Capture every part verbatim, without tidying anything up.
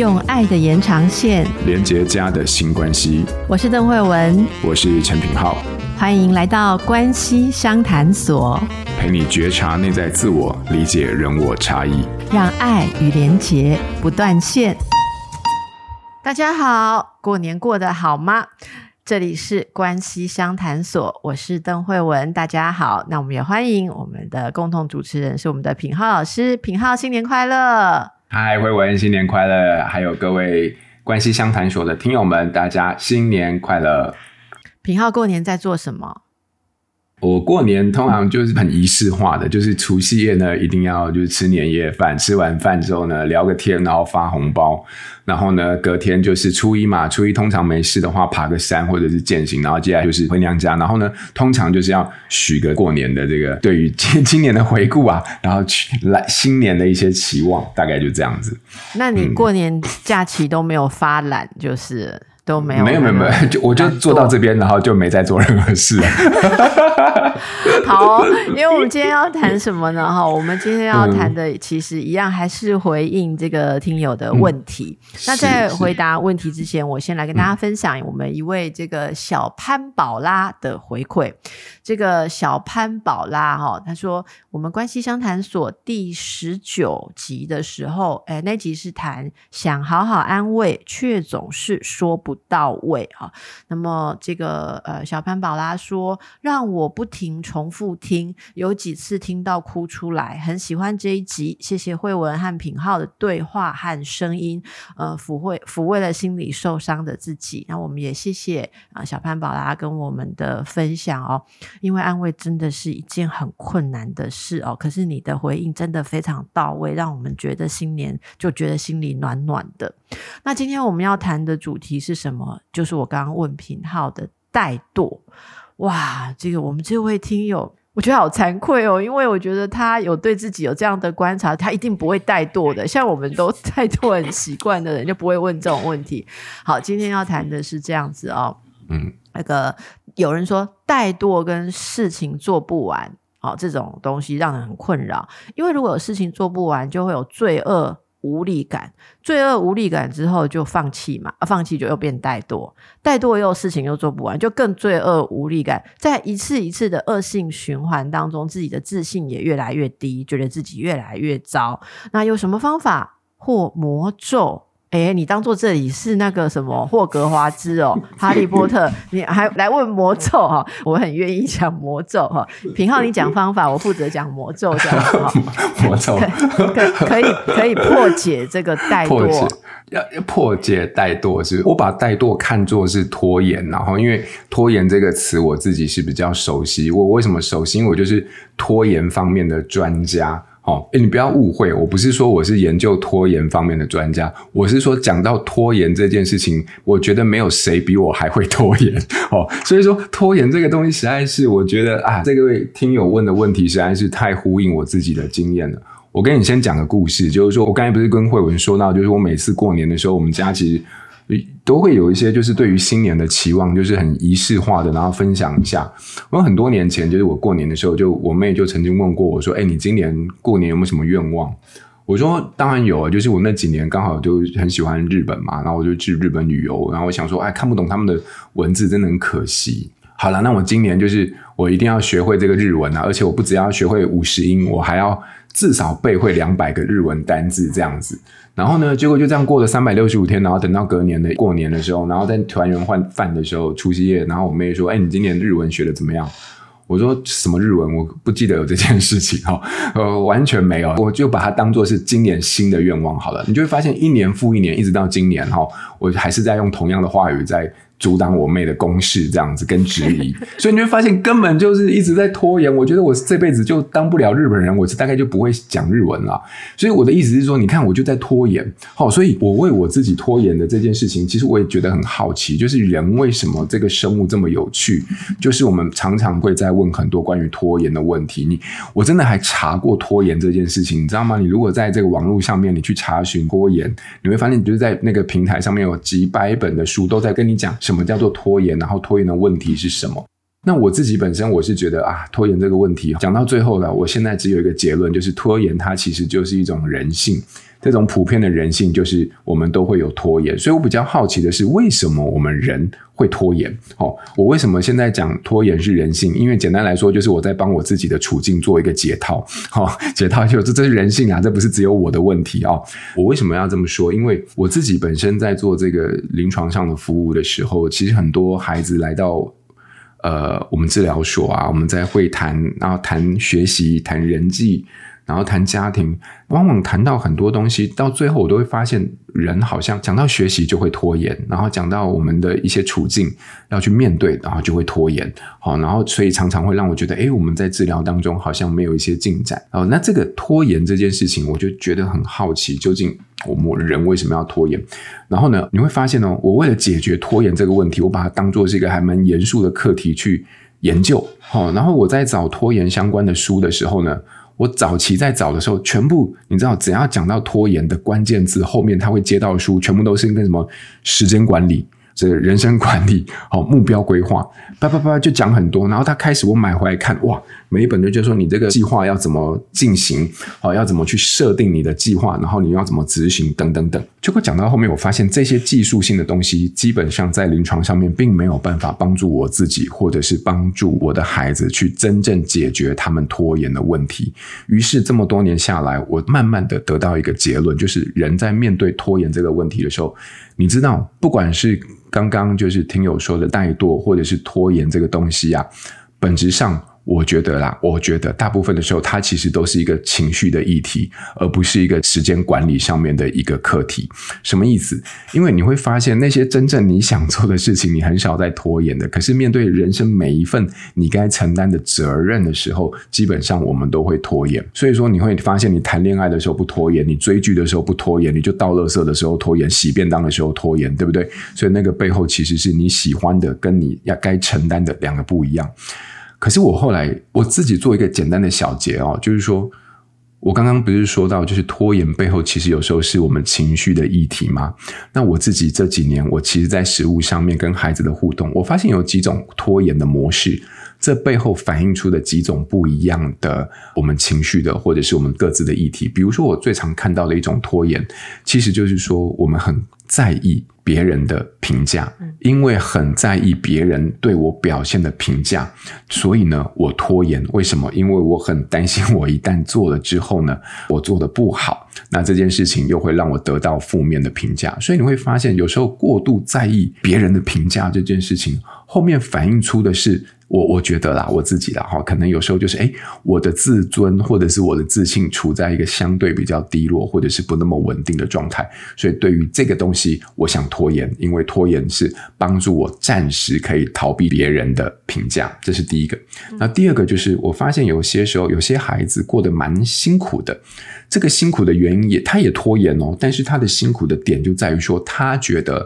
用爱的延长线连结家的新关系。我是邓惠文，我是陈品皓，欢迎来到关系相谈所，陪你觉察内在自我，理解人我差异，让爱与连结不断线。大家好，过年过得好吗？这里是关系相谈所，我是邓惠文，大家好。那我们也欢迎我们的共同主持人，是我们的品皓老师。品皓，新年快乐！嗨，惠文，新年快乐！还有各位关系相谈所的听友们，大家新年快乐！品皓过年在做什么？我过年通常就是很仪式化的，就是除夕夜呢一定要就是吃年夜饭，吃完饭之后呢聊个天，然后发红包，然后呢隔天就是初一嘛，初一通常没事的话爬个山或者是健行，然后接下来就是回娘家，然后呢通常就是要许个过年的这个对于今年的回顾啊，然后来新年的一些期望，大概就这样子。那你过年假期都没有发懒就是、嗯都没有没有没有没有，就我就坐到这边，然后就没再做任何事了。好、哦，因为我们今天要谈什么呢？哈，我们今天要谈的其实一样，还是回应这个听友的问题。嗯、那在回答问题之前，我先来跟大家分享我们一位这个小潘宝拉的回馈。嗯、这个小潘宝拉哈，他说我们关系相谈所第十九集的时候，哎，那集是谈想好好安慰，却总是说不到位啊。那么这个呃，小潘宝拉说让我不停重复听，有几次听到哭出来，很喜欢这一集，谢谢惠文和品皓的对话和声音，呃，抚慰抚慰了心理受伤的自己。那我们也谢谢、呃、小潘宝拉跟我们的分享哦，因为安慰真的是一件很困难的事哦，可是你的回应真的非常到位，让我们觉得新年就觉得心里暖暖的。那今天我们要谈的主题是什么？就是我刚刚问品皓的怠惰。哇，这个我们这位听友我觉得好惭愧哦，因为我觉得他有对自己有这样的观察，他一定不会怠惰的，像我们都怠惰很习惯的人就不会问这种问题。好，今天要谈的是这样子哦，嗯，那个有人说怠惰跟事情做不完、哦、这种东西让人很困扰，因为如果有事情做不完就会有罪恶无力感，罪恶无力感之后就放弃嘛、啊、放弃就又变怠惰，怠惰又事情又做不完，就更罪恶无力感，在一次一次的恶性循环当中，自己的自信也越来越低，觉得自己越来越糟。那有什么方法或魔咒？诶，你当做这里是那个什么霍格华兹哦，哈利波特，你还来问魔咒哈、哦？我很愿意讲魔咒哈、哦。品皓，你讲方法，我负责讲魔咒这样子哈、哦。魔咒可可以可以破解这个怠惰，破解要破解怠惰是，我把怠惰看作是拖延，然后因为拖延这个词我自己是比较熟悉，我为什么熟悉？因为我就是拖延方面的专家。哦，你不要误会，我不是说我是研究拖延方面的专家，我是说讲到拖延这件事情，我觉得没有谁比我还会拖延哦。所以说拖延这个东西实在是，我觉得啊，这位听友问的问题实在是太呼应我自己的经验了。我跟你先讲个故事，就是说我刚才不是跟惠文说到，就是我每次过年的时候，我们家其实都会有一些就是对于新年的期望，就是很仪式化的，然后分享一下。我很多年前就是我过年的时候，就我妹就曾经问过我说，诶，你今年过年有没有什么愿望？我说当然有啊，就是我那几年刚好就很喜欢日本嘛，然后我就去日本旅游，然后我想说哎，看不懂他们的文字真的很可惜，好了，那我今年就是我一定要学会这个日文啊，而且我不只要学会五十音，我还要至少背会两百个日文单字这样子。然后呢，结果就这样过了三百六十五天，然后等到隔年的过年的时候，然后在团圆换饭的时候，除夕夜，然后我妹说，诶，你今年日文学的怎么样？我说什么日文？我不记得有这件事情、哦、呃，完全没有，我就把它当作是今年新的愿望好了。你就会发现一年复一年，一直到今年、哦、我还是在用同样的话语在阻挡我妹的攻势这样子跟质疑，所以你就会发现根本就是一直在拖延。我觉得我这辈子就当不了日本人，我大概就不会讲日文了。所以我的意思是说，你看我就在拖延、哦、所以我为我自己拖延的这件事情，其实我也觉得很好奇，就是人为什么这个生物这么有趣，就是我们常常会在问很多关于拖延的问题。你我真的还查过拖延这件事情，你知道吗？你如果在这个网络上面你去查询拖延，你会发现你就是在那个平台上面有几百本的书都在跟你讲什么叫做拖延，然后拖延的问题是什么。那我自己本身我是觉得啊，拖延这个问题讲到最后了，我现在只有一个结论，就是拖延它其实就是一种人性，这种普遍的人性就是我们都会有拖延。所以我比较好奇的是，为什么我们人会拖延、哦、我为什么现在讲拖延是人性？因为简单来说，就是我在帮我自己的处境做一个解套、哦、解套就这是人性啊，这不是只有我的问题啊、哦。我为什么要这么说？因为我自己本身在做这个临床上的服务的时候，其实很多孩子来到呃，我们治疗所啊，我们在会谈，然后谈学习，谈人际，然后谈家庭，往往谈到很多东西，到最后我都会发现，人好像讲到学习就会拖延，然后讲到我们的一些处境要去面对，然后就会拖延。好，然后所以常常会让我觉得，诶，我们在治疗当中好像没有一些进展。哦，那这个拖延这件事情，我就觉得很好奇，究竟我们人为什么要拖延？然后呢，你会发现哦，我为了解决拖延这个问题，我把它当作是一个还蛮严肃的课题去研究。好，然后我在找拖延相关的书的时候呢，我早期在找的时候，全部你知道，只要讲到拖延的关键字，后面他会接到的书，全部都是跟什么时间管理、这个、人生管理、哦、目标规划，叭叭叭就讲很多。然后他开始我买回来看，哇，每一本就就说你这个计划要怎么进行、哦、要怎么去设定你的计划，然后你要怎么执行等等等。结果讲到后面，我发现这些技术性的东西，基本上在临床上面并没有办法帮助我自己，或者是帮助我的孩子去真正解决他们拖延的问题。于是这么多年下来，我慢慢的得到一个结论，就是人在面对拖延这个问题的时候，你知道，不管是刚刚就是听友说的怠惰，或者是拖延这个东西啊，本质上我觉得啦，我觉得大部分的时候，它其实都是一个情绪的议题，而不是一个时间管理上面的一个课题。什么意思？因为你会发现，那些真正你想做的事情，你很少在拖延的。可是面对人生每一份你该承担的责任的时候，基本上我们都会拖延。所以说，你会发现，你谈恋爱的时候不拖延，你追剧的时候不拖延，你就倒垃圾的时候拖延，洗便当的时候拖延，对不对？所以那个背后其实是你喜欢的跟你要该承担的两个不一样。可是我后来我自己做一个简单的小结哦，就是说我刚刚不是说到，就是拖延背后其实有时候是我们情绪的议题吗？那我自己这几年，我其实在实务上面跟孩子的互动，我发现有几种拖延的模式，这背后反映出的几种不一样的我们情绪的或者是我们各自的议题。比如说我最常看到的一种拖延，其实就是说我们很在意别人的评价，因为很在意别人对我表现的评价，所以呢，我拖延。为什么？因为我很担心我一旦做了之后呢，我做的不好，那这件事情又会让我得到负面的评价。所以你会发现，有时候过度在意别人的评价这件事情，后面反映出的是我我觉得啦，我自己啦，可能有时候就是诶，我的自尊或者是我的自信处在一个相对比较低落或者是不那么稳定的状态，所以对于这个东西我想拖延，因为拖延是帮助我暂时可以逃避别人的评价，这是第一个。那第二个就是我发现有些时候有些孩子过得蛮辛苦的，这个辛苦的原因也他也拖延哦，但是他的辛苦的点就在于说，他觉得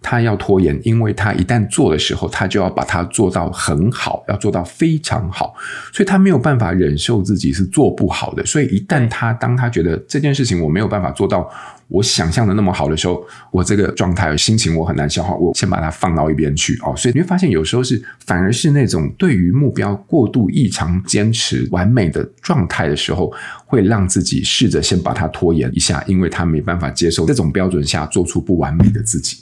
他要拖延，因为他一旦做的时候，他就要把它做到很好，要做到非常好，所以他没有办法忍受自己是做不好的。所以一旦他当他觉得这件事情我没有办法做到我想象的那么好的时候，我这个状态心情我很难消化，我先把它放到一边去、哦、所以你会发现有时候是反而是那种对于目标过度异常坚持完美的状态的时候，会让自己试着先把它拖延一下，因为他没办法接受这种标准下做出不完美的自己。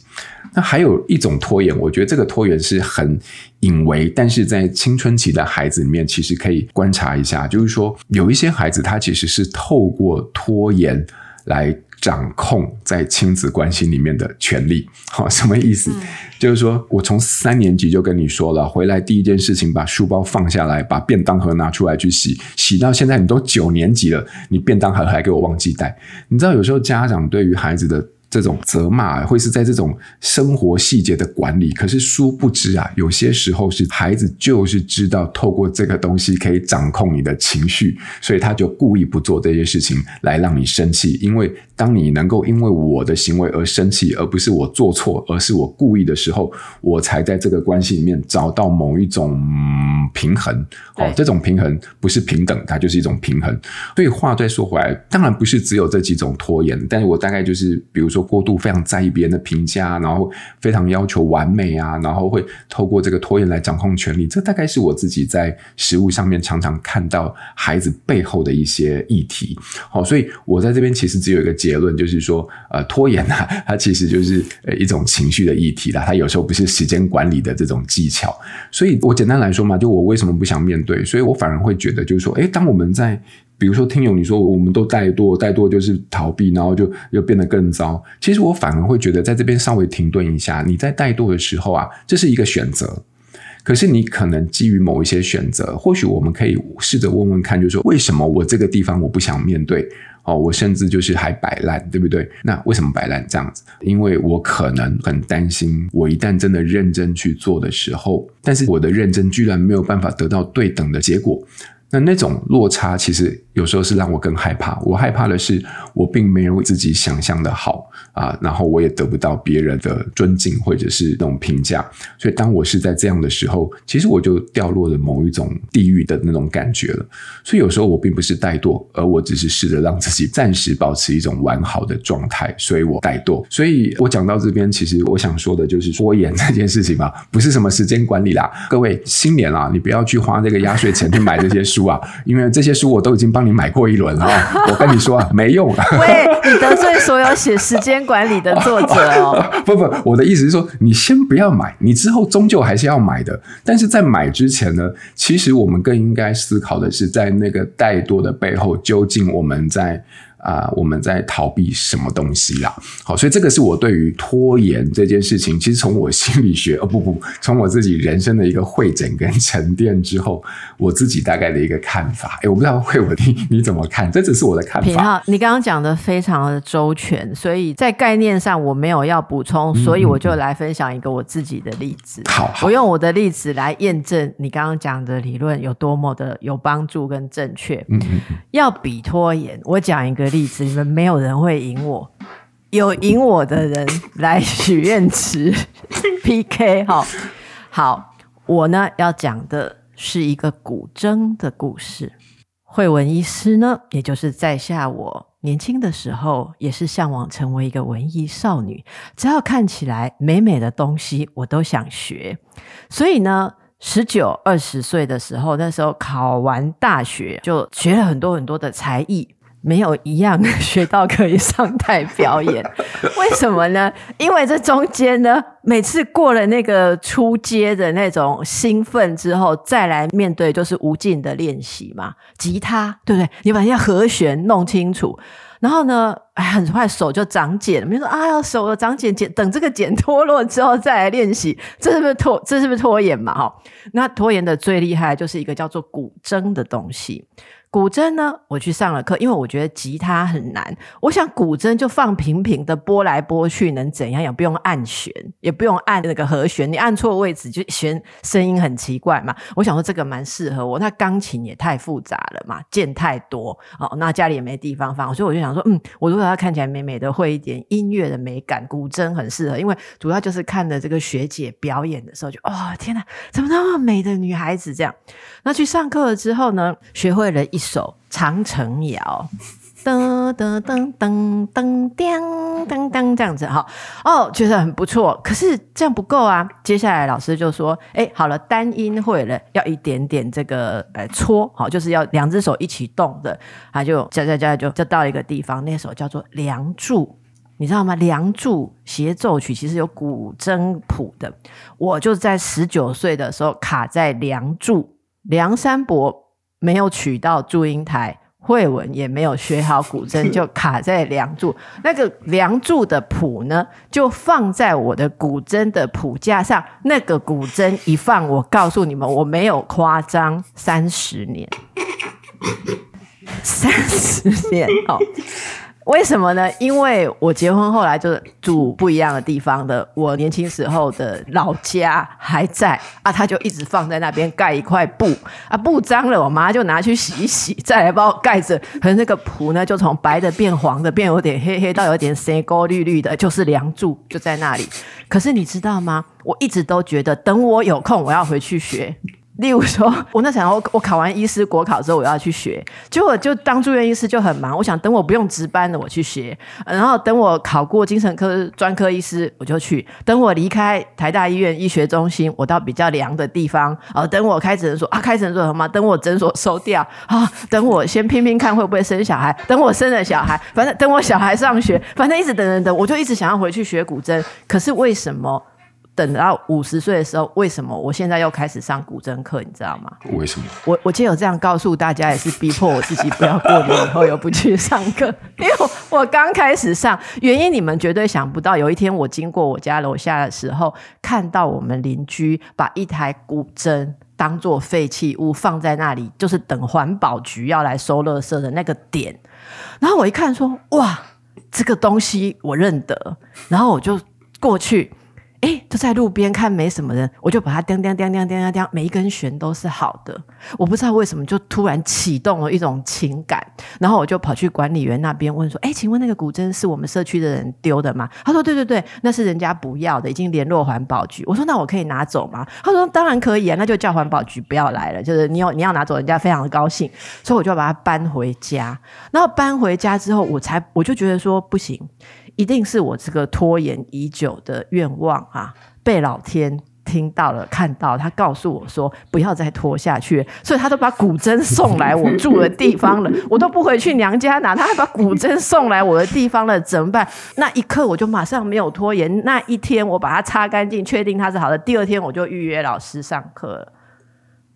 那还有一种拖延，我觉得这个拖延是很隐微，但是在青春期的孩子里面其实可以观察一下，就是说有一些孩子他其实是透过拖延来掌控在亲子关系里面的权利、哦、什么意思、嗯、就是说我从三年级就跟你说了，回来第一件事情把书包放下来，把便当盒拿出来去洗，洗到现在你都九年级了，你便当盒还给我忘记带。你知道有时候家长对于孩子的这种责骂会是在这种生活细节的管理，可是殊不知啊，有些时候是孩子就是知道透过这个东西可以掌控你的情绪，所以他就故意不做这些事情来让你生气。因为当你能够因为我的行为而生气，而不是我做错，而是我故意的时候，我才在这个关系里面找到某一种平衡、哦、这种平衡不是平等，它就是一种平衡。所以话再说回来，当然不是只有这几种拖延，但是我大概就是比如说说过度非常在意别人的评价，然后非常要求完美啊，然后会透过这个拖延来掌控权力，这大概是我自己在实务上面常常看到孩子背后的一些议题。好，所以我在这边其实只有一个结论，就是说呃，拖延啊，它其实就是一种情绪的议题啦，它有时候不是时间管理的这种技巧。所以我简单来说嘛，就我为什么不想面对，所以我反而会觉得就是说，诶，当我们在比如说听友你说我们都怠惰，怠惰就是逃避，然后就又变得更糟，其实我反而会觉得在这边稍微停顿一下，你在怠惰的时候啊，这是一个选择，可是你可能基于某一些选择，或许我们可以试着问问看，就是说为什么我这个地方我不想面对哦，我甚至就是还摆烂，对不对？那为什么摆烂这样子？因为我可能很担心，我一旦真的认真去做的时候，但是我的认真居然没有办法得到对等的结果，那那种落差其实有时候是让我更害怕。我害怕的是我并没有自己想象的好啊，然后我也得不到别人的尊敬或者是那种评价，所以当我是在这样的时候，其实我就掉落了某一种地狱的那种感觉了。所以有时候我并不是怠惰，而我只是试着让自己暂时保持一种完好的状态，所以我怠惰。所以我讲到这边，其实我想说的就是拖延这件事情嘛，不是什么时间管理啦，各位新年啦，你不要去花这个压岁钱去买这些书因为这些书我都已经帮你买过一轮了、哦、我跟你说、啊、没用喂，你得罪所有写时间管理的作者哦。不不，我的意思是说你先不要买，你之后终究还是要买的，但是在买之前呢，其实我们更应该思考的是在那个怠惰的背后究竟我们在啊、呃，我们在逃避什么东西啦？好，所以这个是我对于拖延这件事情，其实从我心理学，哦不不，从我自己人生的一个会诊跟沉淀之后，我自己大概的一个看法。哎，我不知道慧文你你怎么看？这只是我的看法。品皓，你刚刚讲的非常的周全，所以在概念上我没有要补充，所以我就来分享一个我自己的例子。嗯、好, 好，我用我的例子来验证你刚刚讲的理论有多么的有帮助跟正确。嗯嗯嗯，要比拖延，我讲一个例子，你们没有人会赢我，有赢我的人来许愿池 P K 好, 好，我呢要讲的是一个古筝的故事。惠文医师呢，也就是在下我年轻的时候也是向往成为一个文艺少女，只要看起来美美的东西我都想学，所以呢十九、二十岁的时候，那时候考完大学就学了很多很多的才艺，没有一样学到可以上台表演。为什么呢？因为这中间呢，每次过了那个初阶的那种兴奋之后，再来面对就是无尽的练习嘛。吉他，对不对？你把人家和弦弄清楚，然后呢，哎，很快手就长茧。你说啊，手有长茧，等这个茧脱落之后再来练习，这是不是拖？这是不是拖延嘛？哈，那拖延的最厉害就是一个叫做古筝的东西。古筝呢，我去上了课，因为我觉得吉他很难，我想古筝就放平平的拨来拨去能怎样，也不用按弦，也不用按那个和弦，你按错位置就弦声音很奇怪嘛，我想说这个蛮适合我。那钢琴也太复杂了嘛，键太多、哦、那家里也没地方放，所以我就想说嗯，我如果要看起来美美的会一点音乐的美感，古筝很适合，因为主要就是看了这个学姐表演的时候就哦天哪，怎么那么美的女孩子这样。那去上课了之后呢，学会了一首长城谣，噔噔噔噔噔噔噔噔这样子哈，哦，觉得很不错。可是这样不够啊，接下来老师就说，哎，好了，单音会了，要一点点这个呃搓，好，就是要两只手一起动的，他就加加加就就到一个地方，那首叫做《梁祝》，你知道吗？《梁祝》协奏曲其实有古筝谱的，我就在十九岁的时候卡在《梁祝》，梁山伯没有取到祝英台，慧文也没有学好古筝，就卡在梁祝。那个梁祝的谱呢，就放在我的古筝的谱架上，那个古筝一放，我告诉你们，我没有夸张，三十年，三十年哦。为什么呢？因为我结婚后来就是住不一样的地方的，我年轻时候的老家还在啊，他就一直放在那边盖一块布啊，布脏了我妈就拿去洗一洗，再来帮我盖着。可是那个布呢，就从白的变黄的，变有点黑黑到有点生勾绿绿的，就是梁祝就在那里。可是你知道吗？我一直都觉得等我有空我要回去学。例如说我那时候我考完医师国考之后我要去学，结果就当住院医师就很忙，我想等我不用值班了我去学，然后等我考过精神科专科医师我就去，等我离开台大医院医学中心我到比较凉的地方、呃、等我开诊所啊，开诊所什么，等我诊所收掉啊，等我先拼拼看会不会生小孩，等我生了小孩，反正等我小孩上学，反正一直等等等，我就一直想要回去学古筝。可是为什么等到五十岁的时候，为什么我现在又开始上古筝课？你知道吗？为什么？我我今天有这样告诉大家，也是逼迫我自己不要过年以后又不去上课，因为我我刚开始上，原因你们绝对想不到。有一天我经过我家楼下的时候，看到我们邻居把一台古筝当作废弃物放在那里，就是等环保局要来收垃圾的那个点。然后我一看说，哇，这个东西我认得，然后我就过去。哎，就在路边看没什么人，我就把它叮叮叮叮叮叮叮，每一根弦都是好的。我不知道为什么就突然启动了一种情感，然后我就跑去管理员那边问说：“哎，请问那个古筝是我们社区的人丢的吗？”他说：“对对对，那是人家不要的，已经联络环保局。”我说：“那我可以拿走吗？”他说：“当然可以啊，那就叫环保局不要来了。就是你有你要拿走，人家非常的高兴。”所以我就把它搬回家。然后搬回家之后，我才我就觉得说不行。一定是我这个拖延已久的愿望啊，被老天听到了，看到他告诉我说不要再拖下去，所以他都把古筝送来我住的地方了，我都不回去娘家拿，他还把古筝送来我的地方了，怎么办？那一刻我就马上没有拖延，那一天我把它擦干净，确定它是好的，第二天我就预约老师上课了。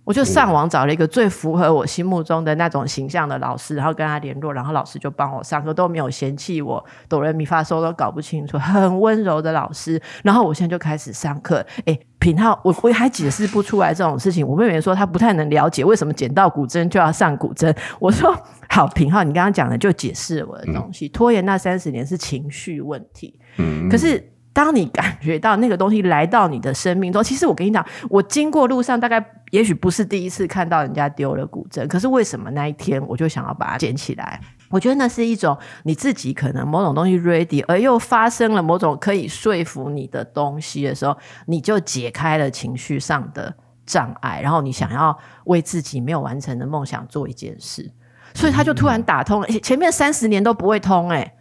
我就上网找了一个最符合我心目中的那种形象的老师，然后跟他联络，然后老师就帮我上课，都没有嫌弃我哆来咪发嗦都搞不清楚，很温柔的老师。然后我现在就开始上课。哎，品皓，我我还解释不出来这种事情。我妹妹说她不太能了解为什么捡到古筝就要上古筝。我说好，品皓，你刚刚讲的就解释了我的东西。嗯、拖延那三十年是情绪问题。嗯，可是。当你感觉到那个东西来到你的生命中，其实我跟你讲，我经过路上大概也许不是第一次看到人家丢了古筝，可是为什么那一天我就想要把它捡起来？我觉得那是一种你自己可能某种东西 ready 而又发生了某种可以说服你的东西的时候，你就解开了情绪上的障碍，然后你想要为自己没有完成的梦想做一件事，所以他就突然打通了，前面三十年都不会通耶、欸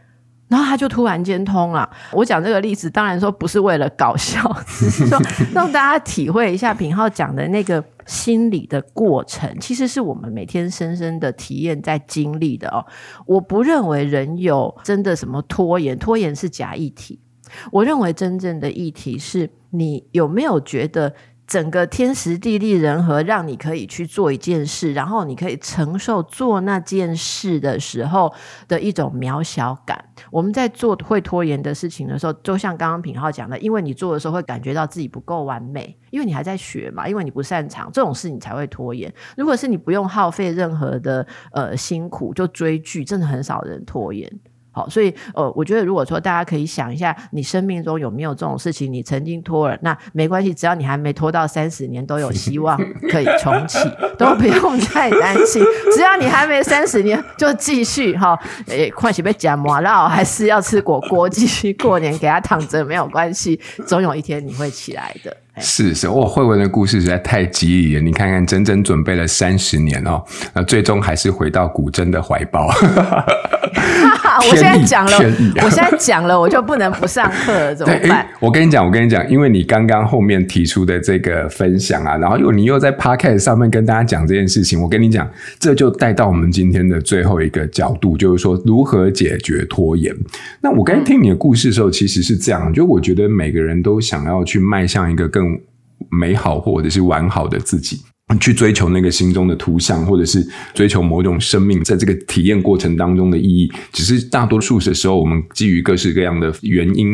然后他就突然间通了。我讲这个例子当然说不是为了搞笑，只是说让大家体会一下品皓讲的那个心理的过程，其实是我们每天深深的体验在经历的哦。我不认为人有真的什么拖延，拖延是假议题。我认为真正的议题是你有没有觉得整个天时地利人和让你可以去做一件事，然后你可以承受做那件事的时候的一种渺小感。我们在做会拖延的事情的时候，就像刚刚品皓讲的，因为你做的时候会感觉到自己不够完美，因为你还在学嘛，因为你不擅长，这种事你才会拖延。如果是你不用耗费任何的呃辛苦就追剧，真的很少人拖延。好，所以呃，我觉得如果说大家可以想一下，你生命中有没有这种事情，你曾经拖了，那没关系，只要你还没拖到三十年，都有希望可以重启，都不用太担心。只要你还没三十年，就继续哈，诶、哦，看是要吃麻辣，还是要吃火锅，继续过年给他躺着没有关系，总有一天你会起来的。是是，哇，慧文的故事实在太激励了。你看看，整整准备了三十年哦，那最终还是回到古筝的怀抱。我现在讲了，我现在讲了，我就不能不上课了，怎么办？欸、我跟你讲，我跟你讲，因为你刚刚后面提出的这个分享啊，然后又你又在 podcast 上面跟大家讲这件事情，我跟你讲，这就带到我们今天的最后一个角度，就是说如何解决拖延。那我刚才听你的故事的时候，其实是这样，就我觉得每个人都想要去迈向一个更美好或者是完好的自己，去追求那个心中的图像，或者是追求某种生命在这个体验过程当中的意义。只是大多数的时候我们基于各式各样的原因，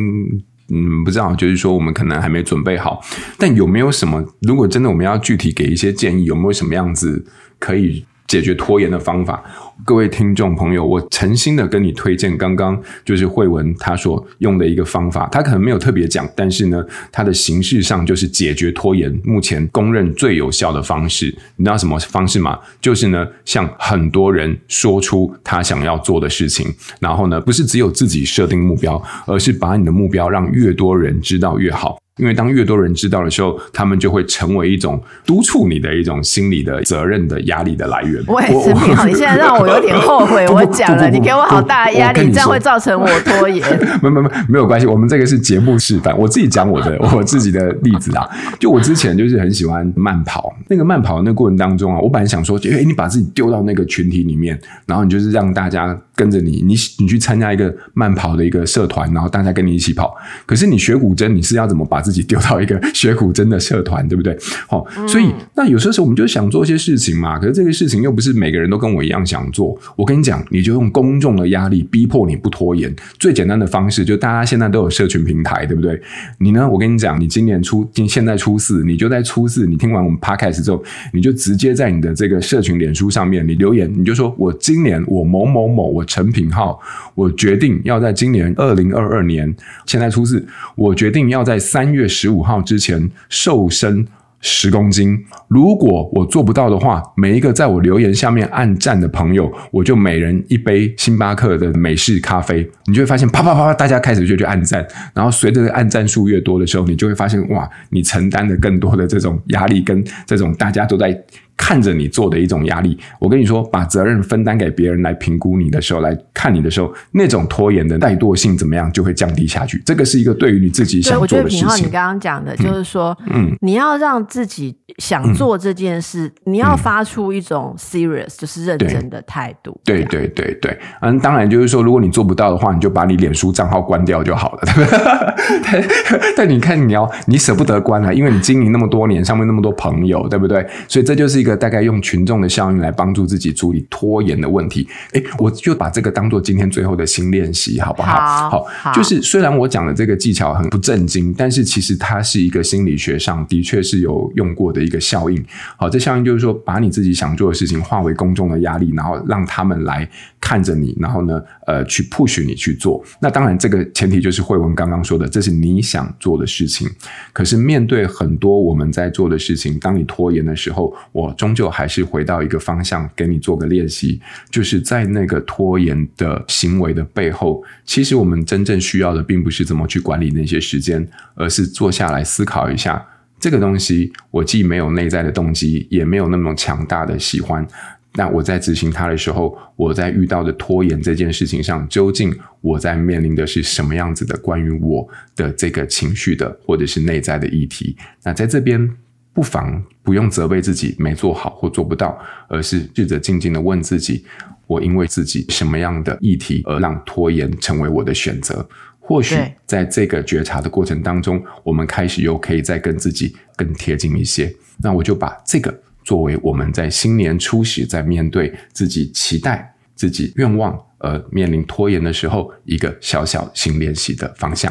嗯，不知道，就是说我们可能还没准备好。但有没有什么，如果真的我们要具体给一些建议，有没有什么样子可以解决拖延的方法？各位听众朋友，我诚心的跟你推荐刚刚就是慧文他所用的一个方法，他可能没有特别讲，但是呢他的形式上就是解决拖延目前公认最有效的方式。你知道什么方式吗？就是呢向很多人说出他想要做的事情，然后呢不是只有自己设定目标，而是把你的目标让越多人知道越好。因为当越多人知道的时候，他们就会成为一种督促你的一种心理的责任的压力的来源。我也是没有，你现在让我有点后悔我讲了，你给我好大的压力，这样会造成我拖延。没有没有没有关系，我们这个是节目示范，我自己讲我的我自己的例子啊。就我之前就是很喜欢慢跑，那个慢跑的那个过程当中啊，我本来想说，哎，你把自己丢到那个群体里面，然后你就是让大家跟着你，你你去参加一个慢跑的一个社团，然后大家跟你一起跑。可是你学古筝，你是要怎么把自己丢到一个学古筝的社团，对不对？哦，所以那有时候我们就想做一些事情嘛，可是这个事情又不是每个人都跟我一样想做。我跟你讲，你就用公众的压力逼迫你不拖延。最简单的方式，就大家现在都有社群平台，对不对？你呢？我跟你讲，你今年初现在初四，你就在初四，你听完我们 podcast 之后，你就直接在你的这个社群脸书上面，你留言，你就说我今年我某某某，我陈品皓，我决定要在今年二零二二年现在初四，我决定要在三月十五号之前瘦身十公斤，如果我做不到的话，每一个在我留言下面按赞的朋友，我就每人一杯星巴克的美式咖啡。你就会发现啪啪啪啪，大家开始就去按赞，然后随着按赞数越多的时候，你就会发现哇，你承担了更多的这种压力跟这种大家都在看着你做的一种压力。我跟你说，把责任分担给别人来评估你的时候，来看你的时候，那种拖延的怠惰性怎么样就会降低下去。这个是一个对于你自己想做的事情。对，我觉得品皓你刚刚讲的就是说、嗯嗯、你要让自己想做这件事、嗯、你要发出一种 serious、嗯、就是认真的态度。对对对对、嗯、当然就是说如果你做不到的话，你就把你脸书账号关掉就好了，对不对？但, 但你看你要你舍不得关啊，因为你经营那么多年，上面那么多朋友，对不对？所以这就是一个大概用群众的效应来帮助自己处理拖延的问题。诶，我就把这个当做今天最后的新练习好不好？ 好, 好，就是虽然我讲的这个技巧很不正经，但是其实它是一个心理学上的确是有用过的一个效应。好，这效应就是说把你自己想做的事情化为公众的压力，然后让他们来看着你，然后呢呃，去 push 你去做。那当然这个前提就是慧文刚刚说的，这是你想做的事情。可是面对很多我们在做的事情，当你拖延的时候，我终究还是回到一个方向给你做个练习，就是在那个拖延的行为的背后，其实我们真正需要的并不是怎么去管理那些时间，而是坐下来思考一下，这个东西我既没有内在的动机，也没有那么强大的喜欢，那我在执行它的时候，我在遇到的拖延这件事情上，究竟我在面临的是什么样子的关于我的这个情绪的或者是内在的议题。那在这边不妨不用责备自己没做好或做不到，而是试着静静的问自己，我因为自己什么样的议题而让拖延成为我的选择。或许在这个觉察的过程当中，我们开始又可以再跟自己更贴近一些。那我就把这个作为我们在新年初始在面对自己期待自己愿望而面临拖延的时候，一个小小新练习的方向。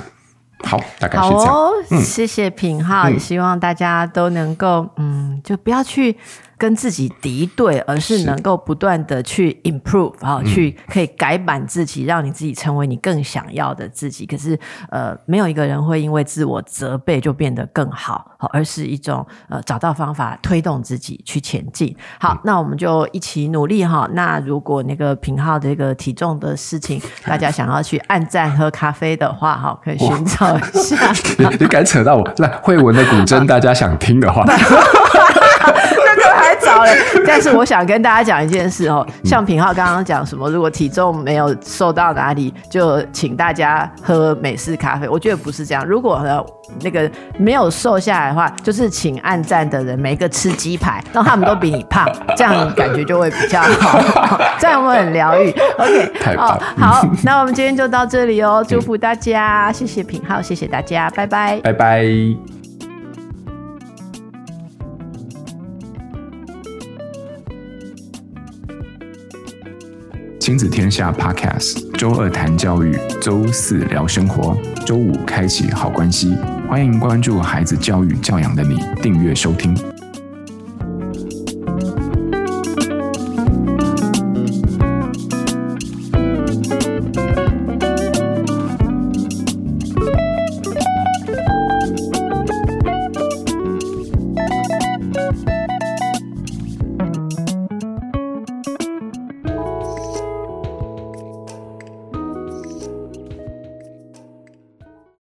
好，大概是这样。好哦，嗯、谢谢品皓，也希望大家都能够，嗯，就不要去跟自己敌对，而是能够不断的去 improve、哦嗯、去可以改版自己，让你自己成为你更想要的自己。可是呃，没有一个人会因为自我责备就变得更好，哦、而是一种呃找到方法推动自己去前进。好，嗯、那我们就一起努力哈、哦。那如果那个品皓这个体重的事情，大家想要去按赞喝咖啡的话，哈、哦，可以寻找一下。你, 你敢扯到我？那慧文的古筝，大家想听的话。还早嘞，但是我想跟大家讲一件事哦，像品皓刚刚讲什么，如果体重没有瘦到哪里，就请大家喝美式咖啡。我觉得不是这样，如果那个没有瘦下来的话，就是请按赞的人每一个吃鸡排，让他们都比你胖，这样你感觉就会比较好，这样我们很疗愈。OK， 太棒了、哦、好，那我们今天就到这里哦，祝福大家，谢谢品皓，谢谢大家，拜拜，拜拜。亲子天下 Podcast， 周二谈教育，周四聊生活，周五开启好关系。欢迎关注孩子教育教养的你，订阅收听。